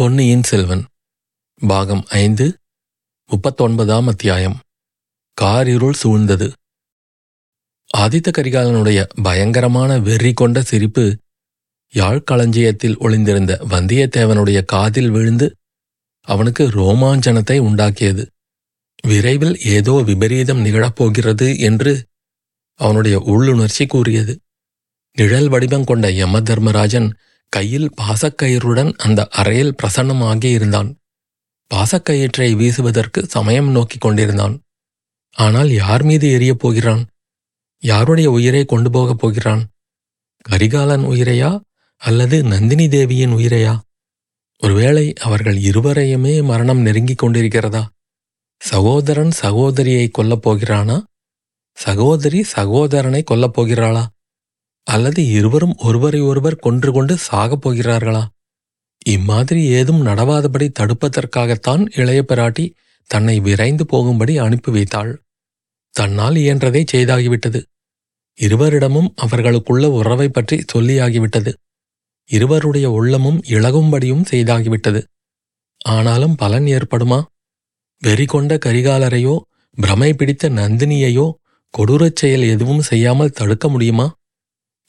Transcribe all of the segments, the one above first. பொன்னியின் செல்வன் பாகம் 5 39ஆம் அத்தியாயம். காரிருள் சூழ்ந்தது. ஆதித்த கரிகாலனுடைய பயங்கரமான வெறி கொண்ட சிரிப்பு யாழ்களஞ்சியத்தில் ஒளிந்திருந்த வந்தியத்தேவனுடைய காதில் விழுந்து அவனுக்கு ரோமாஞ்சனத்தை உண்டாக்கியது. விரைவில் ஏதோ விபரீதம் நிகழப்போகிறது என்று அவனுடைய உள்ளுணர்ச்சி கூறியது. நிழல் வடிவம் கொண்ட யம தர்மராஜன் கையில் பாசக்கயிறுடன் அந்த அறையில் பிரசன்னமாகி இருந்தான். பாசக்கயிற்றை வீசுவதற்கு சமயம் நோக்கி கொண்டிருந்தான். ஆனால் யார் மீது எரியப் போகிறான்? யாருடைய உயிரை கொண்டு போகப் போகிறான்? கரிகாலன் உயிரையா அல்லது நந்தினி தேவியின் உயிரையா? ஒருவேளை அவர்கள் இருவரையுமே மரணம் நெருங்கிக் கொண்டிருக்கிறதா? சகோதரன் சகோதரியை கொல்லப் போகிறானா? சகோதரி சகோதரனை கொல்லப் போகிறாளா? அல்லது இருவரும் ஒருவரை ஒருவர் கொன்று கொண்டு சாகப் போகிறார்களா? இம்மாதிரி ஏதும் நடவாதபடி தடுப்பதற்காகத்தான் இளைய பிராட்டி தன்னை விரைந்து போகும்படி அனுப்பி வைத்தாள். தன்னால் இயன்றதை செய்தாகிவிட்டது. இருவரிடமும் அவர்களுக்குள்ள உறவை பற்றி சொல்லியாகிவிட்டது. இருவருடைய உள்ளமும் இளகும்படியும் செய்தாகிவிட்டது. ஆனாலும் பலன் ஏற்படுமா? வெறி கொண்ட கரிகாலரையோ பிரமை பிடித்த நந்தினியையோ கொடூரச் செயல் எதுவும் செய்யாமல் தடுக்க முடியுமா?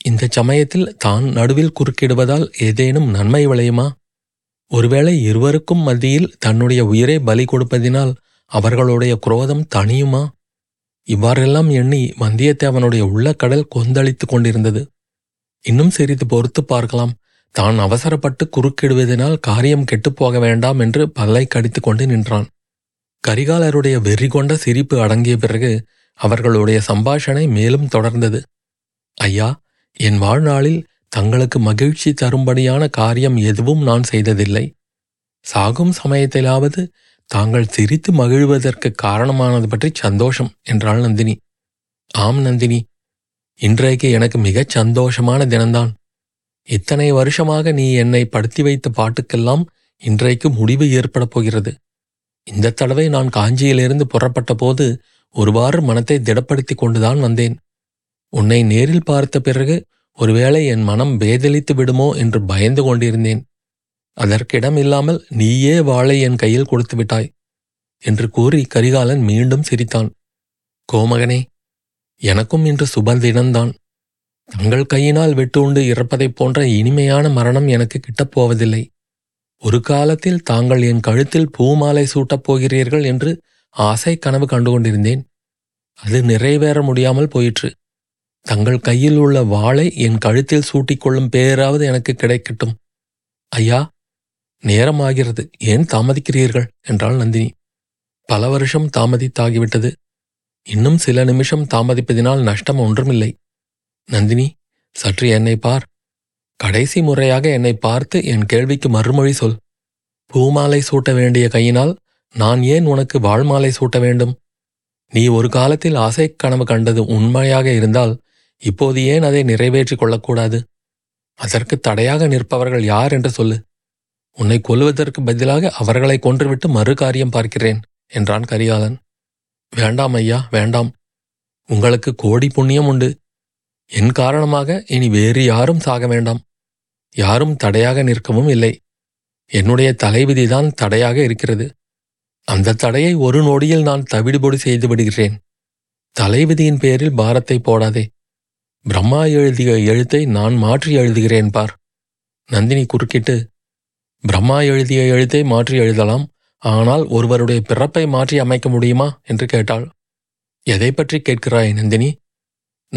இந்த சமயத்தில் தான் நடுவில் குறுக்கிடுவதால் ஏதேனும் நன்மை விளையுமா? ஒருவேளை இருவருக்கும் மத்தியில் தன்னுடைய உயிரை பலி கொடுப்பதினால் அவர்களுடைய குரோதம் தணியுமா? இவ்வாறெல்லாம் எண்ணி வந்தியத்தேவனுடைய உள்ளக்கடல் கொந்தளித்து கொண்டிருந்தது. இன்னும் சிறிது பொறுத்து பார்க்கலாம், தான் அவசரப்பட்டு குறுக்கிடுவதினால் காரியம் கெட்டுப்போக வேண்டாம் என்று பல்லை கடித்து கொண்டு நின்றான். கரிகாலருடைய வெறி கொண்ட சிரிப்பு அடங்கிய பிறகு அவர்களுடைய சம்பாஷணை மேலும் தொடர்ந்தது. ஐயா, என் வாழ்நாளில் தங்களுக்கு மகிழ்ச்சி தரும்படியான காரியம் எதுவும் நான் செய்ததில்லை. சாகும் சமயத்திலாவது தாங்கள் சிரித்து மகிழ்வதற்கு காரணமானது பற்றி சந்தோஷம் என்றாள் நந்தினி. ஆம் நந்தினி, இன்றைக்கு எனக்கு மிகச் சந்தோஷமான தினம்தான். இத்தனை வருஷமாக நீ என்னை படுத்தி வைத்த பாட்டுக்கெல்லாம் இன்றைக்கு முடிவு ஏற்படப் போகிறது. இந்த தடவை நான் காஞ்சியிலிருந்து புறப்பட்ட போது ஒருவாறு மனத்தை திடப்படுத்தி கொண்டுதான் வந்தேன். உன்னை நேரில் பார்த்த பிறகு ஒருவேளை என் மனம் பேதலித்து விடுமோ என்று பயந்து கொண்டிருந்தேன். அதற்கிடம் இல்லாமல் நீயே வாளை என் கையில் கொடுத்து விட்டாய் என்று கூறி கரிகாலன் மீண்டும் சிரித்தான். கோமகனே, எனக்கும் இன்று சுபதினம்தான். தங்கள் கையினால் வெட்டுண்டு இறப்பதைப் போன்ற இனிமையான மரணம் எனக்கு கிட்டப்போவதில்லை. ஒரு காலத்தில் தாங்கள் என் கழுத்தில் பூமாலை சூட்டப் போகிறீர்கள் என்று ஆசை கனவு கண்டு கொண்டிருந்தேன். அது நிறைவேற முடியாமல் போயிற்று. தங்கள் கையில் உள்ள வாளை என் கழுத்தில் சூட்டிக்கொள்ளும் பேராவது எனக்கு கிடைக்கட்டும். ஐயா, நேரமாகிறது, ஏன் தாமதிக்கிறீர்கள் என்றாள் நந்தினி. பல வருஷம் தாமதித்தாகிவிட்டது. இன்னும் சில நிமிஷம் தாமதிப்பதினால் நஷ்டம் ஒன்றுமில்லை. நந்தினி, சற்று என்னை பார். கடைசி முறையாக என்னை பார்த்து என் கேள்விக்கு மறுமொழி சொல். பூமாலை சூட்ட வேண்டிய கையினால் நான் ஏன் உனக்கு வாள்மாலை சூட்ட வேண்டும்? நீ ஒரு காலத்தில் ஆசை கனவு கண்டது உண்மையாக இருந்தால் இப்போது ஏன் அதை நிறைவேற்றிக் கொள்ளக்கூடாது? அதற்கு தடையாக நிற்பவர்கள் யார் என்று சொல்லு. உன்னை கொல்லுவதற்கு பதிலாக அவர்களை கொன்றுவிட்டு மறு காரியம் பார்க்கிறேன் என்றான் கரிகாலன். வேண்டாம் ஐயா, வேண்டாம். உங்களுக்கு கோடி புண்ணியம் உண்டு. என் காரணமாக இனி வேறு யாரும் சாக வேண்டாம். யாரும் தடையாக நிற்கவும் இல்லை. என்னுடைய தலைவிதிதான் தடையாக இருக்கிறது. அந்த தடையை ஒரு நொடியில் நான் தவிடுபொடி செய்து விடுகிறேன். தலைவிதியின் பேரில் பாரத்தை போடாதே. பிரம்மா எழுதிய எழுத்தை நான் மாற்றி எழுதுகிறேன் பார். நந்தினி குறுக்கிட்டு, பிரம்மா எழுதிய எழுத்தை மாற்றி எழுதலாம், ஆனால் ஒருவருடைய பிறப்பை மாற்றி அமைக்க முடியுமா என்று கேட்டாள். எதை பற்றி கேட்கிறாய் நந்தினி?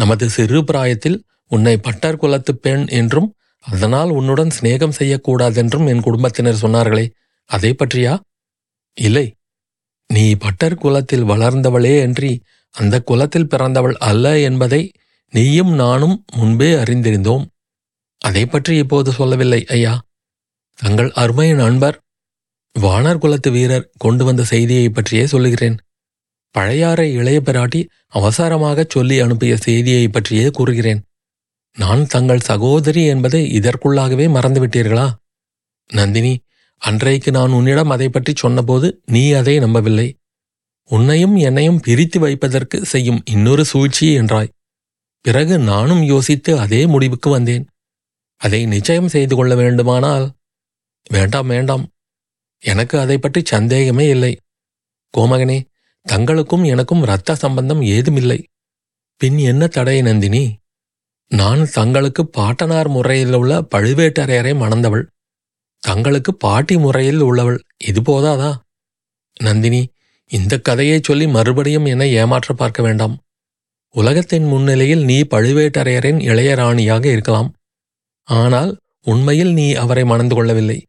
நமது சிறு பிராயத்தில் உன்னை பட்டர் குலத்து பெண் என்றும் அதனால் உன்னுடன் சிநேகம் செய்யக்கூடாதென்றும் என் குடும்பத்தினர் சொன்னார்களே, அதை பற்றியா? இல்லை, நீ பட்டர் குலத்தில் வளர்ந்தவளே அன்றி அந்த குலத்தில் பிறந்தவள் அல்ல என்பதை நீயும் நானும் முன்பே அறிந்திருந்தோம். அதை பற்றி இப்போது சொல்லவில்லை ஐயா. தங்கள் அருமை நண்பர் வானர் குலத்து வீரர் கொண்டு வந்த செய்தியை பற்றியே சொல்லுகிறேன். பழையாறை இளைய பிராட்டி அவசரமாகச் சொல்லி அனுப்பிய செய்தியை பற்றியே கூறுகிறேன். நான் தங்கள் சகோதரி என்பதை இதற்குள்ளாகவே மறந்துவிட்டீர்களா? நந்தினி, அன்றைக்கு நான் உன்னிடம் அதை பற்றி சொன்னபோது நீ அதை நம்பவில்லை. உன்னையும் என்னையும் பிரித்து வைப்பதற்கு செய்யும் இன்னொரு சூழ்ச்சி என்றாய். பிறகு நானும் யோசித்து அதே முடிவுக்கு வந்தேன். அதை நிச்சயம் செய்து கொள்ள வேண்டுமானால்? வேண்டாம் வேண்டாம், எனக்கு அதை பற்றி சந்தேகமே இல்லை. கோமகனே, தங்களுக்கும் எனக்கும் இரத்த சம்பந்தம் ஏதுமில்லை. பின் என்ன தடை நந்தினி? நான் தங்களுக்கு பாட்டனார் முறையில் உள்ள பழுவேட்டரையரை மணந்தவள், தங்களுக்கு பாட்டி முறையில் உள்ளவள். இது போதாதா? நந்தினி, இந்த கதையை சொல்லி மறுபடியும் என்னை ஏமாற்ற பார்க்க வேண்டாம். உலகத்தின் முன்னிலையில் நீ பழுவேட்டரையரின் இளையராணியாக இருக்கலாம், ஆனால் உண்மையில் நீ அவரை மணந்து கொள்ளவில்லை.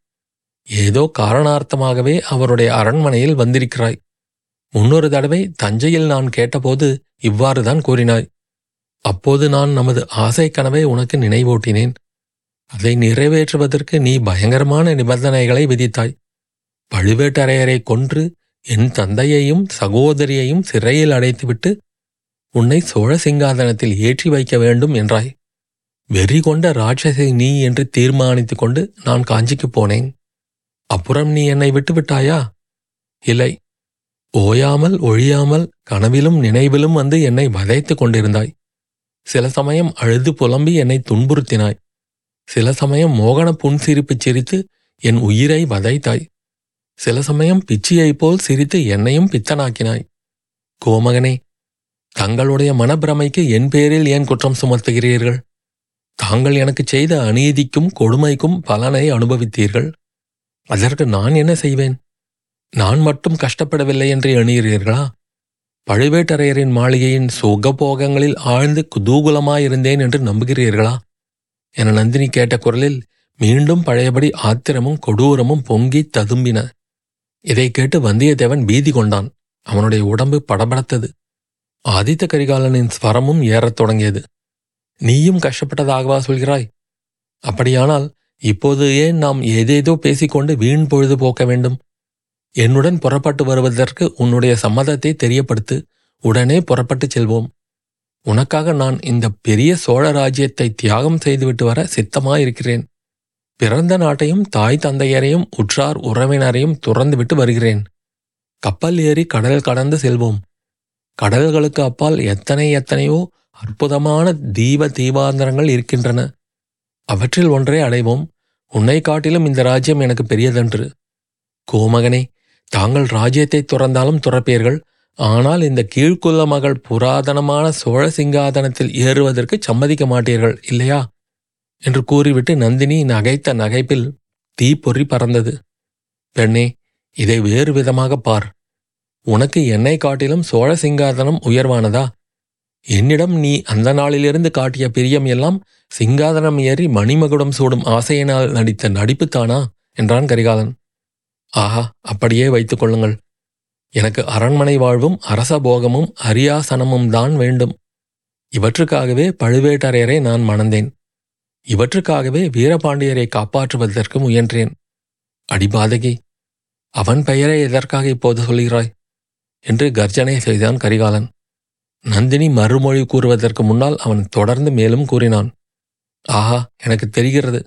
ஏதோ காரணார்த்தமாகவே அவருடைய அரண்மனையில் வந்திருக்கிறாய். முன்னொரு தடவை தஞ்சையில் நான் கேட்டபோது இவ்வாறுதான் கூறினாய். அப்போது நான் நமது ஆசை கனவை உனக்கு நினைவூட்டினேன். அதை நிறைவேற்றுவதற்கு நீ பயங்கரமான நிபந்தனைகளை விதித்தாய். பழுவேட்டரையரை கொன்று என் தந்தையையும் சகோதரியையும் சிறையில் அடைத்துவிட்டு உன்னை சோழ சிங்காதனத்தில் ஏற்றி வைக்க வேண்டும் என்றாய். வெறி கொண்ட ராட்சசி நீ என்று தீர்மானித்து கொண்டு நான் காஞ்சிக்கு போனேன். அப்புறம் நீ என்னை விட்டுவிட்டாயா? இல்லை, ஓயாமல் ஒழியாமல் கனவிலும் நினைவிலும் வந்து என்னை வதைத்து கொண்டிருந்தாய். சில சமயம் அழுது புலம்பி என்னை துன்புறுத்தினாய். சில சமயம் மோகன புன்சிரிப்பு சிரித்து என் உயிரை வதைத்தாய். சில சமயம் பிச்சியைப் போல் சிரித்து என்னையும் பித்தனாக்கினாய். கோமகனே, தங்களுடைய மனப்பிரமைக்கு என் பேரில் ஏன் குற்றம் சுமத்துகிறீர்கள்? தாங்கள் எனக்கு செய்த அநீதிக்கும் கொடுமைக்கும் பலனை அனுபவித்தீர்கள். அதற்கு நான் என்ன செய்வேன்? நான் மட்டும் கஷ்டப்படவில்லை என்று எண்ணுகிறீர்களா? பழுவேட்டரையரின் மாளிகையின் சுகபோகங்களில் ஆழ்ந்து குதூகுலமாயிருந்தேன் என்று நம்புகிறீர்களா என நந்தினி கேட்ட குரலில் மீண்டும் பழையபடி ஆத்திரமும் கொடூரமும் பொங்கி ததும்பின. இதை கேட்டு வந்தியத்தேவன் பீதி கொண்டான். அவனுடைய உடம்பு படபடத்தது. ஆதித்த கரிகாலனின் ஸ்வரமும் ஏறத் தொடங்கியது. நீயும் கஷ்டப்பட்டதாகவா சொல்கிறாய்? அப்படியானால் இப்போது ஏன் நாம் ஏதேதோ பேசிக்கொண்டு வீண் பொழுது போக்க வேண்டும்? என்னுடன் புறப்பட்டு வருவதற்கு உன்னுடைய சம்மதத்தை தெரியப்படுத்து. உடனே புறப்பட்டு செல்வோம். உனக்காக நான் இந்த பெரிய சோழ ராஜ்யத்தை தியாகம் செய்துவிட்டு வர சித்தமாயிருக்கிறேன். பிறந்த நாட்டையும் தாய் தந்தையரையும் உற்றார் உறவினரையும் துறந்துவிட்டு வருகிறேன். கப்பல் ஏறி கடல் கடந்து செல்வோம். கடல்களுக்கு அப்பால் எத்தனையோ அற்புதமான தீபாந்தரங்கள் இருக்கின்றன. அவற்றில் ஒன்றை அடைவோம். உன்னை காட்டிலும் இந்த ராஜ்யம் எனக்கு பெரியதன்று. கோமகனே, தாங்கள் ராஜ்யத்தை துறந்தாலும் துறப்பீர்கள், ஆனால் இந்த கீழ்குல மகள் புராதனமான சோழ சிங்காதனத்தில் ஏறுவதற்கு சம்மதிக்க மாட்டீர்கள், இல்லையா என்று கூறிவிட்டு நந்தினி நகைத்த நகைப்பில் தீப்பொறி பறந்தது. பெண்ணே, இதை வேறு விதமாக பார். உனக்கு என்னை காட்டிலும் சோழ சிங்காதனம் உயர்வானதா? என்னிடம் நீ அந்த நாளிலிருந்து காட்டிய பிரியம் எல்லாம் சிங்காதனம் ஏறி மணிமகுடம் சூடும் ஆசையினால் நடித்த நடிப்புத்தானா என்றான் கரிகாலன். ஆஹா, அப்படியே வைத்துக் கொள்ளுங்கள். எனக்கு அரண்மனை வாழ்வும் அரச போகமும் அரியாசனமும் தான் வேண்டும். இவற்றுக்காகவே பழுவேட்டரையரை நான் மணந்தேன். இவற்றுக்காகவே வீரபாண்டியரை காப்பாற்றுவதற்கு முயன்றேன். அடிபாதகி, அவன் பெயரை எதற்காக இப்போது சொல்கிறாய் என்று கர்ஜனை செய்தான் கரிகாலன். நந்தினி மறுமொழி கூறுவதற்கு முன்னால் அவன் தொடர்ந்து மேலும் கூறினான். ஆஹா, எனக்கு தெரிகிறது.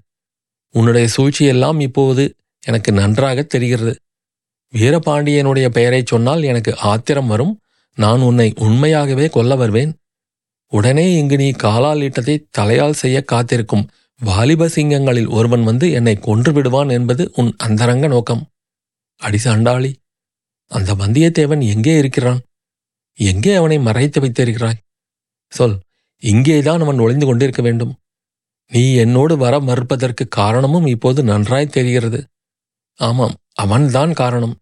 உன்னுடைய சூழ்ச்சியெல்லாம் இப்போது எனக்கு நன்றாக தெரிகிறது. வீரபாண்டியனுடைய பெயரை சொன்னால் எனக்கு ஆத்திரம் வரும். நான் உன்னை உண்மையாகவே கொல்ல வருவேன். உடனே இங்கு நீ காலாலீட்டத்தை தலையால் செய்ய காத்திருக்கும் வாலிப சிங்கங்களில் ஒருவன் வந்து என்னை கொன்று விடுவான் என்பது உன் அந்தரங்க நோக்கம். அடிசாண்டாளி, அந்த வந்தியத்தேவன் எங்கே இருக்கிறான்? எங்கே அவனை மறைத்து வைத்திருக்கிறாய்? சொல். இங்கேதான் அவன் ஒளிந்து கொண்டிருக்க வேண்டும். நீ என்னோடு வர மறுப்பதற்கு காரணமும் இப்போது நன்றாய் தெரிகிறது. ஆமாம், அவன்தான் காரணம்.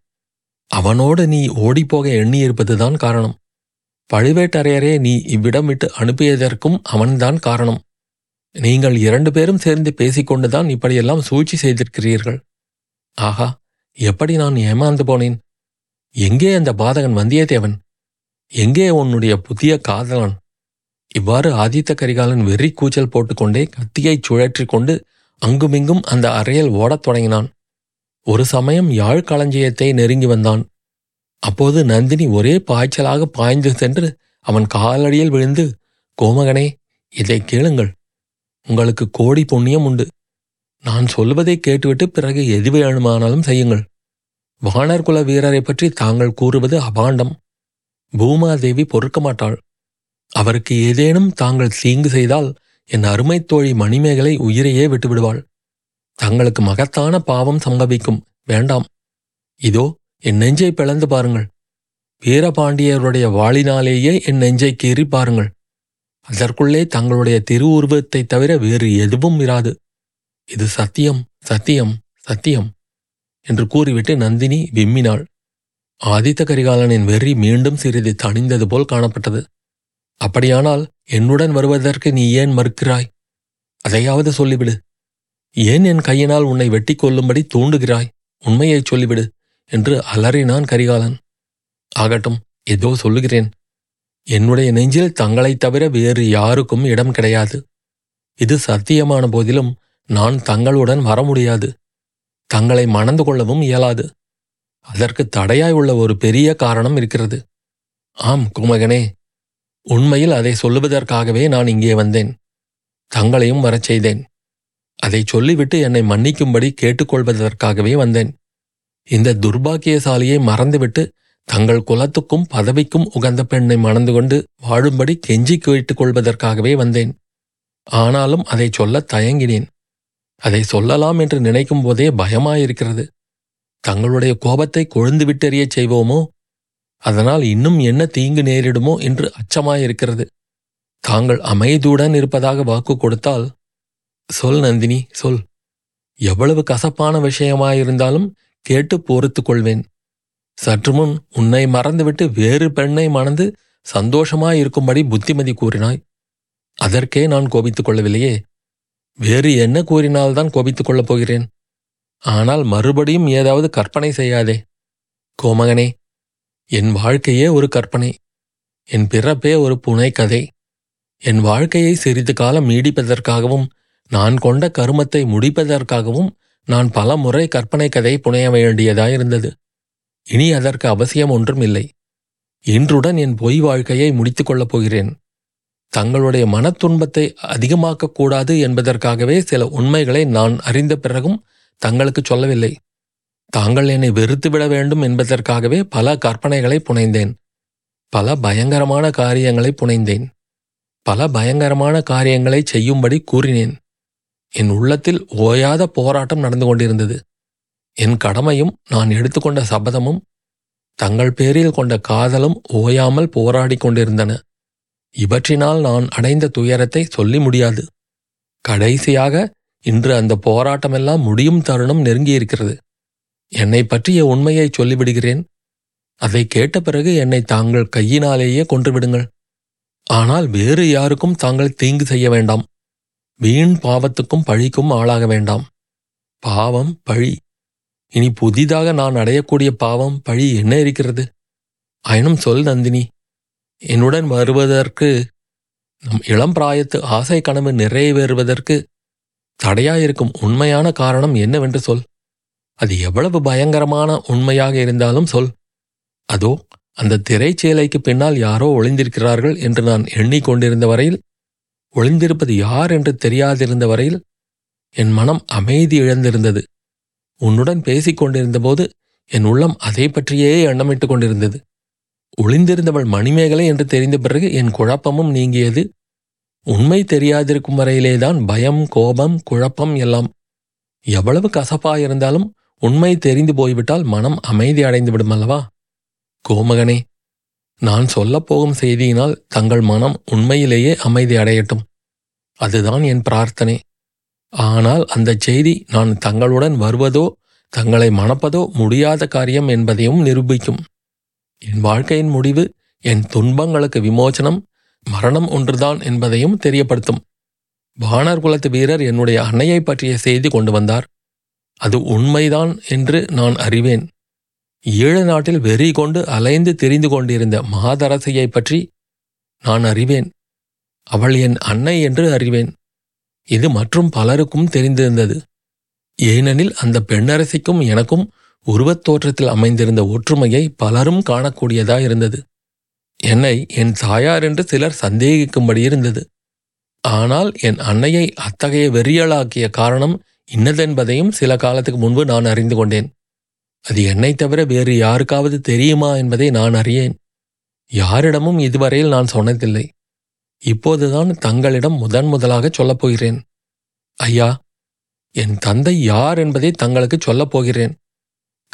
அவனோடு நீ ஓடிப்போக எண்ணியிருப்பதுதான் காரணம். பழுவேட்டரையரே நீ இவ்விடம் விட்டு அனுப்பியதற்கும் அவன்தான் காரணம். நீங்கள் இரண்டு பேரும் சேர்ந்து பேசிக்கொண்டுதான் இப்படியெல்லாம் சூழ்ச்சி செய்திருக்கிறீர்கள். ஆஹா, எப்படி நான் ஏமாந்து போனேன்! எங்கே அந்த பாதகன் வந்தியத்தேவன்? எங்கே உன்னுடைய புதிய காதலன்? இவ்வாறு ஆதித்த கரிகாலன் வெறி கூச்சல் போட்டுக்கொண்டே கத்தியைச் சுழற்றி கொண்டு அங்குமிங்கும் அந்த அறையில் ஓடத் தொடங்கினான். ஒரு சமயம் யாழ்களஞ்சியத்தை நெருங்கி வந்தான். அப்போது நந்தினி ஒரே பாய்ச்சலாக பாய்ந்து சென்று அவன் காலடியில் விழுந்து, கோமகனே, இதை கேளுங்கள். உங்களுக்கு கோடி புண்ணியம் உண்டு. நான் சொல்வதை கேட்டுவிட்டு பிறகு எது வேணுமானாலும் செய்யுங்கள். வானர்குல வீரரை பற்றி தாங்கள் கூறுவது அபாண்டம். பூமாதேவி பொறுக்க மாட்டாள். அவருக்கு ஏதேனும் தாங்கள் தீங்கு செய்தால் என் அருமை தோழி மணிமேகலை உயிரையே விட்டுவிடுவாள். தங்களுக்கு மகத்தான பாவம் சம்பவிக்கும். வேண்டாம், இதோ என் நெஞ்சை பிளந்து பாருங்கள். வீரபாண்டியருடைய வாளினாலேயே என் நெஞ்சை கீறி பாருங்கள். அதற்குள்ளே தங்களுடைய திருவுருவத்தை தவிர வேறு எதுவும் இராது. இது சத்தியம், சத்தியம், சத்தியம் என்று கூறிவிட்டு நந்தினி விம்மினாள். ஆதித்த கரிகாலனின் வெறி மீண்டும் சிறிது தணிந்தது போல் காணப்பட்டது. அப்படியானால் என்னுடன் வருவதற்கு நீ ஏன் மறுக்கிறாய்? அதையாவது சொல்லிவிடு. ஏன் என் கையினால் உன்னை வெட்டி கொல்லும்படி தூண்டுகிறாய்? உண்மையை சொல்லிவிடு என்று அலறினான் கரிகாலன். ஆகட்டும், ஏதோ சொல்லுகிறேன். என்னுடைய நெஞ்சில் தங்களைத் தவிர வேறு யாருக்கும் இடம் கிடையாது. இது சத்தியமான போதிலும் நான் தங்களுடன் வர முடியாது. தங்களை மணந்து கொள்ளவும் இயலாது. அதற்கு தடையாய் உள்ள ஒரு பெரிய காரணம் இருக்கிறது. ஆம் குமகனே, உண்மையில் அதை சொல்லுவதற்காகவே நான் இங்கே வந்தேன். தங்களையும் வரச் செய்தேன். அதை சொல்லிவிட்டு என்னை மன்னிக்கும்படி கேட்டுக்கொள்வதற்காகவே வந்தேன். இந்த துர்பாக்கியசாலியை மறந்துவிட்டு தங்கள் குலத்துக்கும் பதவிக்கும் உகந்த பெண்ணை மணந்து கொண்டு வாழும்படி கெஞ்சி கேட்டுக் கொள்வதற்காகவே வந்தேன். ஆனாலும் அதை சொல்ல தயங்கினேன். அதை சொல்லலாம் என்று நினைக்கும் போதே பயமாயிருக்கிறது. தங்களுடைய கோபத்தை கொழுந்து விட்டெறிய செய்வோமோ, அதனால் இன்னும் என்ன தீங்கு நேரிடுமோ என்று அச்சமாயிருக்கிறது. தாங்கள் அமைதியுடன் இருப்பதாக வாக்கு கொடுத்தால் சொல் நந்தினி, சொல். எவ்வளவு கசப்பான விஷயமாயிருந்தாலும் கேட்டு பொறுத்து கொள்வேன். சற்று முன் உன்னை மறந்துவிட்டு வேறு பெண்ணை மணந்து சந்தோஷமாயிருக்கும்படி புத்திமதி கூறினாய். அதற்கே நான் கோபித்துக் கொள்ளவில்லையே. வேறு என்ன கூறினால்தான் கோபித்துக் கொள்ளப் போகிறேன்? ஆனால் மறுபடியும் ஏதாவது கற்பனை செய்யாதே. கோமகனே, என் வாழ்க்கையே ஒரு கற்பனை. என் பிறப்பே ஒரு புனைக்கதை. என் வாழ்க்கையை சிறிது காலம் நீடிப்பதற்காகவும் நான் கொண்ட கருமத்தை முடிப்பதற்காகவும் நான் பல முறை கற்பனை கதை புனைய வேண்டியதாயிருந்தது. இனி அதற்கு அவசியம் ஒன்றும் இல்லை. இன்றுடன் என் பொய் வாழ்க்கையை முடித்துக்கொள்ளப் போகிறேன். தங்களுடைய மனத்துன்பத்தை அதிகமாக்கக்கூடாது என்பதற்காகவே சில உண்மைகளை நான் அறிந்த பிறகும் தங்களுக்கு சொல்லவில்லை. தாங்கள் என்னை வெறுத்துவிட வேண்டும் என்பதற்காகவே பல கற்பனைகளை புனைந்தேன். பல பயங்கரமான காரியங்களை புனைந்தேன். பல பயங்கரமான காரியங்களை செய்யும்படி கூறினேன். என் உள்ளத்தில் ஓயாத போராட்டம் நடந்து கொண்டிருந்தது. என் கடமையும் நான் எடுத்துக்கொண்ட சபதமும் தங்கள் பேரில் கொண்ட காதலும் ஓயாமல் போராடி கொண்டிருந்தன. இவற்றினால் நான் அடைந்த துயரத்தை சொல்லி முடியாது. கடைசியாக இன்று அந்த போராட்டமெல்லாம் முடியும் தருணம் நெருங்கியிருக்கிறது. என்னை பற்றிய உண்மையை சொல்லிவிடுகிறேன். அதை கேட்ட பிறகு என்னை தாங்கள் கையினாலேயே கொன்றுவிடுங்கள். ஆனால் வேறு யாருக்கும் தாங்கள் தீங்கு செய்ய வேண்டாம். வீண் பாவத்துக்கும் பழிக்கும் ஆளாக வேண்டாம். பாவம், பழி, இனி புதிதாக நான் அடையக்கூடிய பாவம், பழி என்ன இருக்கிறது? ஆயினும் சொல் நந்தினி, என்னுடன் வருவதற்கு, நம் இளம் பிராயத்து ஆசை கனவு நிறைவேறுவதற்கு தடையாயிருக்கும் உண்மையான காரணம் என்னவென்று சொல். அது எவ்வளவு பயங்கரமான உண்மையாக இருந்தாலும் சொல். அதோ அந்த திரைச்சேலைக்கு பின்னால் யாரோ ஒளிந்திருக்கிறார்கள் என்று நான் எண்ணிக்கொண்டிருந்த வரையில், ஒளிந்திருப்பது யார் என்று தெரியாதிருந்த வரையில் என் மனம் அமைதி இழந்திருந்தது. உன்னுடன் பேசிக்கொண்டிருந்த போது என் உள்ளம் அதை பற்றியே எண்ணமிட்டு கொண்டிருந்தது. ஒளிந்திருந்தவள் மணிமேகலை என்று தெரிந்த பிறகு என் குழப்பமும் நீங்கியது. உண்மை தெரியாதிருக்கும் வரையிலேதான் பயம், கோபம், குழப்பம் எல்லாம். எவ்வளவு கசப்பாயிருந்தாலும் உண்மை தெரிந்து போய்விட்டால் மனம் அமைதி அடைந்து விடும் அல்லவா? கோமகனே, நான் சொல்லப்போகும் செய்தியினால் தங்கள் மனம் உண்மையிலேயே அமைதி அடையட்டும். அதுதான் என் பிரார்த்தனை. ஆனால் அந்த செய்தி நான் தங்களுடன் வருவதோ தங்களை மணப்பதோ முடியாத காரியம் என்பதையும் நிரூபிக்கும். என் வாழ்க்கையின் முடிவு என் துன்பங்களுக்கு விமோச்சனம், மரணம் ஒன்றுதான் என்பதையும் தெரியப்படுத்தும். வானர் குலத்து வீரர் என்னுடைய அன்னையை பற்றிய செய்தி கொண்டு வந்தார். அது உண்மைதான் என்று நான் அறிவேன். ஈழ நாட்டில் வெறி கொண்டு அலைந்து தெரிந்து கொண்டிருந்த மாதரசியை பற்றி நான் அறிவேன். அவள் என் அன்னை என்று அறிவேன். இது மற்றும் பலருக்கும் தெரிந்திருந்தது. ஏனெனில் அந்த பெண்ணரசிக்கும் எனக்கும் உருவத்தோற்றத்தில் அமைந்திருந்த ஒற்றுமையை பலரும் காணக்கூடியதாயிருந்தது. என்னை என் தாயார் என்று சிலர் சந்தேகிக்கும்படி இருந்தது. ஆனால் என் அன்னையை அத்தகைய வெறியலாக்கிய காரணம் இன்னதென்பதையும் சில காலத்துக்கு முன்பு நான் அறிந்து கொண்டேன். அது என்னை தவிர வேறு யாருக்காவது தெரியுமா என்பதை நான் அறியேன். யாரிடமும் இதுவரையில் நான் சொன்னதில்லை. இப்போதுதான் தங்களிடம் முதன் முதலாக சொல்லப்போகிறேன். ஐயா, என் தந்தை யார் என்பதை தங்களுக்கு சொல்லப்போகிறேன்.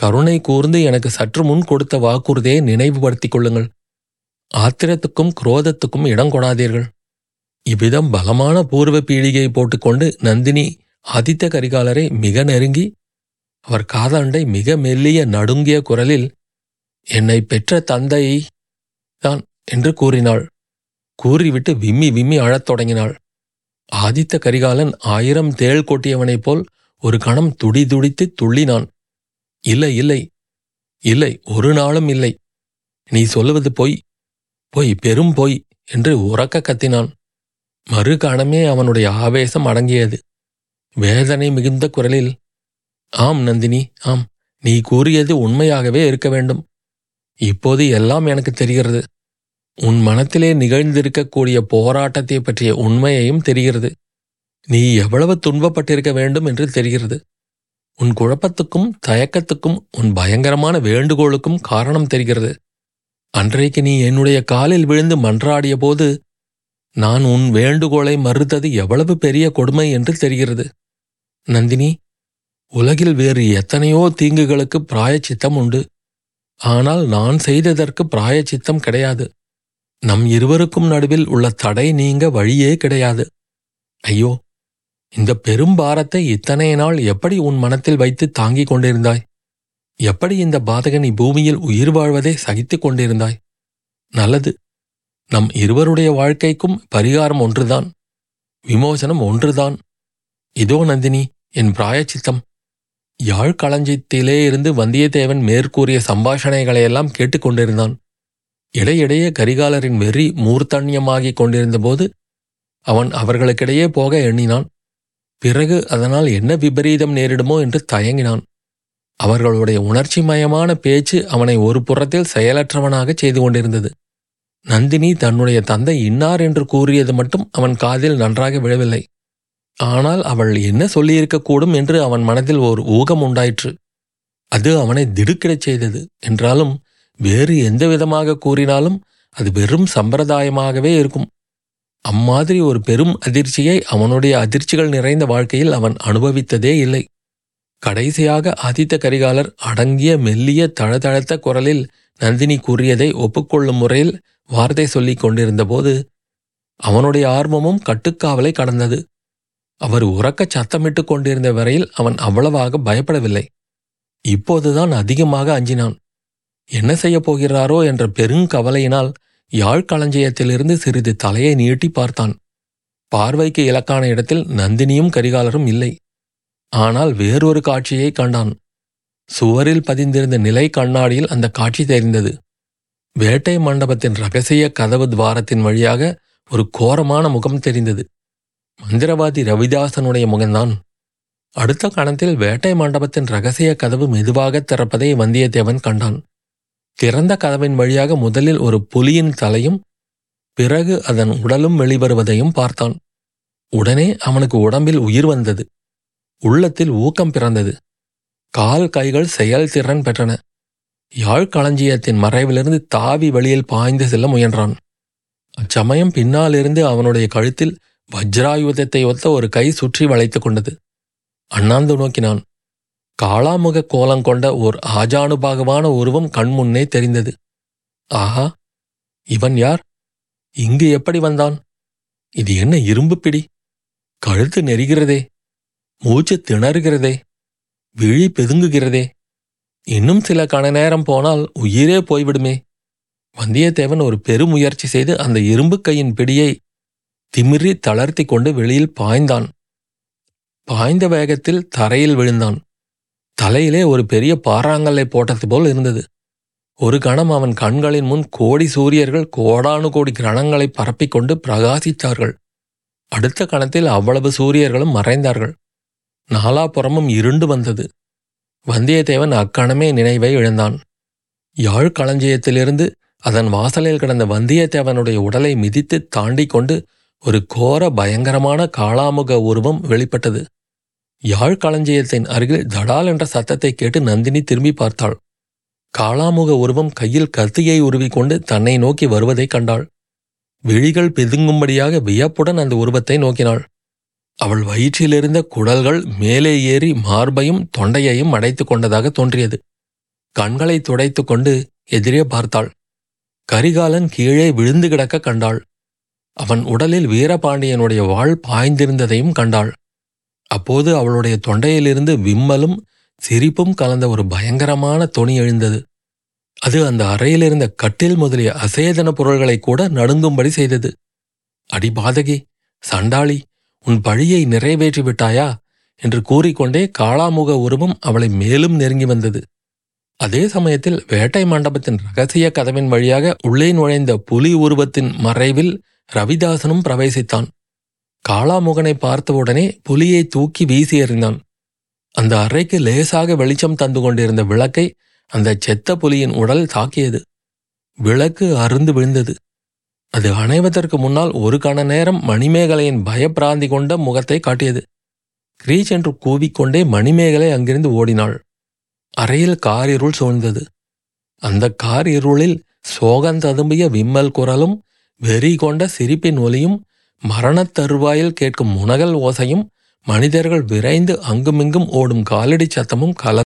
கருணை கூர்ந்து எனக்கு சற்று முன் கொடுத்த வாக்குறுதியை நினைவுபடுத்திக் கொள்ளுங்கள். ஆத்திரத்துக்கும் குரோதத்துக்கும் இடம் கொடாதீர்கள். இவ்விதம் பலமான பூர்வ பீடிகையை போட்டுக்கொண்டு நந்தினி ஆதித்த கரிகாலரை மிக நெருங்கி அவர் காதாண்டை மிக மெல்லிய நடுங்கிய குரலில், என்னை பெற்ற தந்தையை தான் என்று கூறினாள். கூறிவிட்டு விம்மி விம்மி அழத் தொடங்கினாள். ஆதித்த கரிகாலன் 1000 தேள் கொட்டியவனைப் போல் ஒரு கணம் துடிதுடித்து துள்ளினான். இல்லை இல்லை இல்லை, ஒரு நாளும் இல்லை, நீ சொல்லுவது பொய், பொய், பெரும் பொய் என்று உரக்க கத்தினான். மறு கணமே அவனுடைய ஆவேசம் அடங்கியது. வேதனை மிகுந்த குரலில், ஆம் நந்தினி, ஆம், நீ கூறியது உண்மையாகவே இருக்க வேண்டும். இப்போது எல்லாம் எனக்கு தெரிகிறது. உன் மனத்திலே நிகழ்ந்திருக்கக்கூடிய போராட்டத்தை பற்றிய உண்மையையும் தெரிகிறது. நீ எவ்வளவு துன்பப்பட்டிருக்க வேண்டும் என்று தெரிகிறது. உன் குழப்பத்துக்கும் தயக்கத்துக்கும் உன் பயங்கரமான வேண்டுகோளுக்கும் காரணம் தெரிகிறது. அன்றைக்கு நீ என்னுடைய காலில் விழுந்து மன்றாடிய போது நான் உன் வேண்டுகோளை மறுத்தது எவ்வளவு பெரிய கொடுமை என்று தெரிகிறது. நந்தினி, உலகில் வேறு எத்தனையோ தீங்குகளுக்கு பிராயச்சித்தம் உண்டு. ஆனால் நான் செய்ததற்கு பிராயச்சித்தம் கிடையாது. நம் இருவருக்கும் நடுவில் உள்ள தடை நீங்க வழியே கிடையாது. ஐயோ, இந்த பெரும் பாரத்தை இத்தனை நாள் எப்படி உன் மனத்தில் வைத்து தாங்கிக் கொண்டிருந்தாய்? எப்படி இந்த பாதகனி பூமியில் உயிர் வாழ்வதை சகித்து கொண்டிருந்தாய்? நல்லது, நம் இருவருடைய வாழ்க்கைக்கும் பரிகாரம் ஒன்றுதான், விமோசனம் ஒன்றுதான். இதோ நந்தினி, என் பிராயச்சித்தம். யாழ்களஞ்சியத்திலே இருந்து வந்தியத்தேவன் மேற்கூறிய சம்பாஷணைகளையெல்லாம் கேட்டுக்கொண்டிருந்தான். இடையிடையே கரிகாலரின் வெறி மூர்த்தண்யமாகிக் கொண்டிருந்தபோது அவன் அவர்களுக்கிடையே போக எண்ணினான். பிறகு அதனால் என்ன விபரீதம் நேரிடுமோ என்று தயங்கினான். அவர்களுடைய உணர்ச்சி மயமான பேச்சு அவனை ஒரு புறத்தில் செயலற்றவனாக செய்து கொண்டிருந்தது. நந்தினி தன்னுடைய தந்தை இன்னார் என்று கூறியது மட்டும் அவன் காதில் நன்றாக விழவில்லை. ஆனால் அவள் என்ன சொல்லியிருக்கக்கூடும் என்று அவன் மனதில் ஓர் ஊகம் உண்டாயிற்று. அது அவனை திடுக்கிடச் செய்தது. என்றாலும் வேறு எந்த விதமாக கூறினாலும் அது வெறும் சம்பிரதாயமாகவே இருக்கும். அம்மாதிரி ஒரு பெரும் அதிர்ச்சியை அவனுடைய அதிர்ச்சிகள் நிறைந்த வாழ்க்கையில் அவன் அனுபவித்ததே இல்லை. கடைசியாக ஆதித்த கரிகாலர் அடங்கிய மெல்லிய தழதழத்த குரலில் நந்தினி கூறியதை ஒப்புக்கொள்ளும் முறையில் வார்த்தை சொல்லி கொண்டிருந்தபோது அவனுடைய ஆர்வமும் கட்டுக்காவலை கடந்தது. அவர் உரக்க சத்தமிட்டு கொண்டிருந்த வரையில் அவன் அவ்வளவாக பயப்படவில்லை. இப்போதுதான் அதிகமாக அஞ்சினான். என்ன செய்யப் போகிறாரோ என்ற பெருங்கவலையினால் யாழ்களஞ்சியத்திலிருந்து சிறிது தலையை நீட்டி பார்த்தான். பார்வைக்கு இலக்கான இடத்தில் நந்தினியும் கரிகாலரும் இல்லை. ஆனால் வேறொரு காட்சியை கண்டான். சுவரில் பதிந்திருந்த நிலை கண்ணாடியில் அந்த காட்சி தெரிந்தது. வேட்டை மண்டபத்தின் இரகசிய கதவு துவாரத்தின் வழியாக ஒரு கோரமான முகம் தெரிந்தது. மந்திரவாதி ரவிதாசனுடைய முகம்தான். அடுத்த கணத்தில் வேட்டை மண்டபத்தின் இரகசிய கதவு மெதுவாக திறப்பதை வந்தியத்தேவன் கண்டான். திறந்த கதவின் வழியாக முதலில் ஒரு புலியின் தலையும் பிறகு அதன் உடலும் வெளிவருவதையும் பார்த்தான். உடனே அவனுக்கு உடம்பில் உயிர் வந்தது. உள்ளத்தில் ஊக்கம் பிறந்தது. கால் கைகள் செயல்திறன் பெற்றன. யாழ்களஞ்சியத்தின் மறைவிலிருந்து தாவி வெளியில் பாய்ந்து செல்ல முயன்றான். அச்சமயம் பின்னாலிருந்து அவனுடைய கழுத்தில் வஜ்ராயுதத்தை ஒத்த ஒரு கை சுற்றி வளைத்து கொண்டது. அண்ணாந்து நோக்கினான். காளாமுக கோலம் கொண்ட ஓர் ஆஜானுபாகவான உருவம் கண்முன்னே தெரிந்தது. ஆஹா, இவன் யார்? இங்கு எப்படி வந்தான்? இது என்ன இரும்பு பிடி? கழுத்து நெறிகிறதே, மூச்சு திணறுகிறதே, விழி பெதுங்குகிறதே. இன்னும் சில கண நேரம் போனால் உயிரே போய்விடுமே. வந்தியத்தேவன் ஒரு பெருமுயற்சி செய்து அந்த இரும்பு கையின் பிடியை திமிறி தளர்த்தி கொண்டு வெளியில் பாய்ந்தான். பாய்ந்த வேகத்தில் தரையில் விழுந்தான். தலையிலே ஒரு பெரிய பாறாங்கல்லை போட்டது போல் இருந்தது. ஒரு கணம் அவன் கண்களின் முன் கோடி சூரியர்கள் கோடானு கோடி கிரணங்களை பரப்பிக்கொண்டு பிரகாசித்தார்கள். அடுத்த கணத்தில் அவ்வளவு சூரியர்களும் மறைந்தார்கள். நாலாபுறமும் இருண்டு வந்தது. வந்தியத்தேவன் அக்கணமே நினைவை இழந்தான். யாழ்களஞ்சியத்திலிருந்து அதன் வாசலில் கிடந்த வந்தியத்தேவனுடைய உடலை மிதித்து தாண்டி கொண்டு ஒரு கோர பயங்கரமான காளாமுக உருவம் வெளிப்பட்டது. யாழ்களஞ்சியத்தின் அருகில் தடால் என்ற சத்தத்தை கேட்டு நந்தினி திரும்பி பார்த்தாள். காளாமுக உருவம் கையில் கத்தியை உருவிக்கொண்டு தன்னை நோக்கி வருவதை கண்டாள். விழிகள் பிதுங்கும்படியாக வியப்புடன் அந்த உருவத்தை நோக்கினாள். அவள் வயிற்றிலிருந்த குடல்கள் மேலே ஏறி மார்பையும் தொண்டையையும் அடைத்து கொண்டதாக தோன்றியது. கண்களை துடைத்து கொண்டு எதிரே பார்த்தாள். கரிகாலன் கீழே விழுந்து கிடக்க கண்டாள். அவன் உடலில் வீரபாண்டியனுடைய வாள் பாய்ந்திருந்ததையும் கண்டாள். அப்போது அவளுடைய தொண்டையிலிருந்து விம்மலும் சிரிப்பும் கலந்த ஒரு பயங்கரமான தொனி எழுந்தது. அது அந்த அறையிலிருந்த கட்டில் முதலிய அசேதன பொருள்களை கூட நடுங்கும்படி செய்தது. அடிபாதகி, சண்டாளி, உன் பழியை நிறைவேற்றிவிட்டாயா என்று கூறிக்கொண்டே காளாமுக உருவம் அவளை மேலும் நெருங்கி வந்தது. அதே சமயத்தில் வேட்டை மண்டபத்தின் இரகசிய கதவின் வழியாக உள்ளே நுழைந்த புலி உருவத்தின் மறைவில் ரவிதாசனும் பிரவேசித்தான். காளாமுகனை பார்த்தவுடனே புலியை தூக்கி வீசி எறிந்தான். அந்த அறைக்கு லேசாக வெளிச்சம் தந்து கொண்டிருந்த விளக்கை அந்த செத்த புலியின் உடல் தாக்கியது. விளக்கு அருந்து விழுந்தது. அது அணைவதற்கு முன்னால் ஒரு கண நேரம் மணிமேகலையின் பயப்பிராந்தி கொண்ட முகத்தை காட்டியது. கிரீச் என்று கூவிக்கொண்டே மணிமேகலை அங்கிருந்து ஓடினாள். அறையில் காரிருள் சூழ்ந்தது. அந்த காரிருளில் சோகந்ததும்பிய விம்மல் குரலும் வெறி கொண்ட சிரிப்பின் ஒலியும் மரணத் தருவாயில் கேட்கும் முனகல் ஓசையும் மனிதர்கள் விரைந்து அங்குமிங்கும் ஓடும் காலடி சத்தமும் கல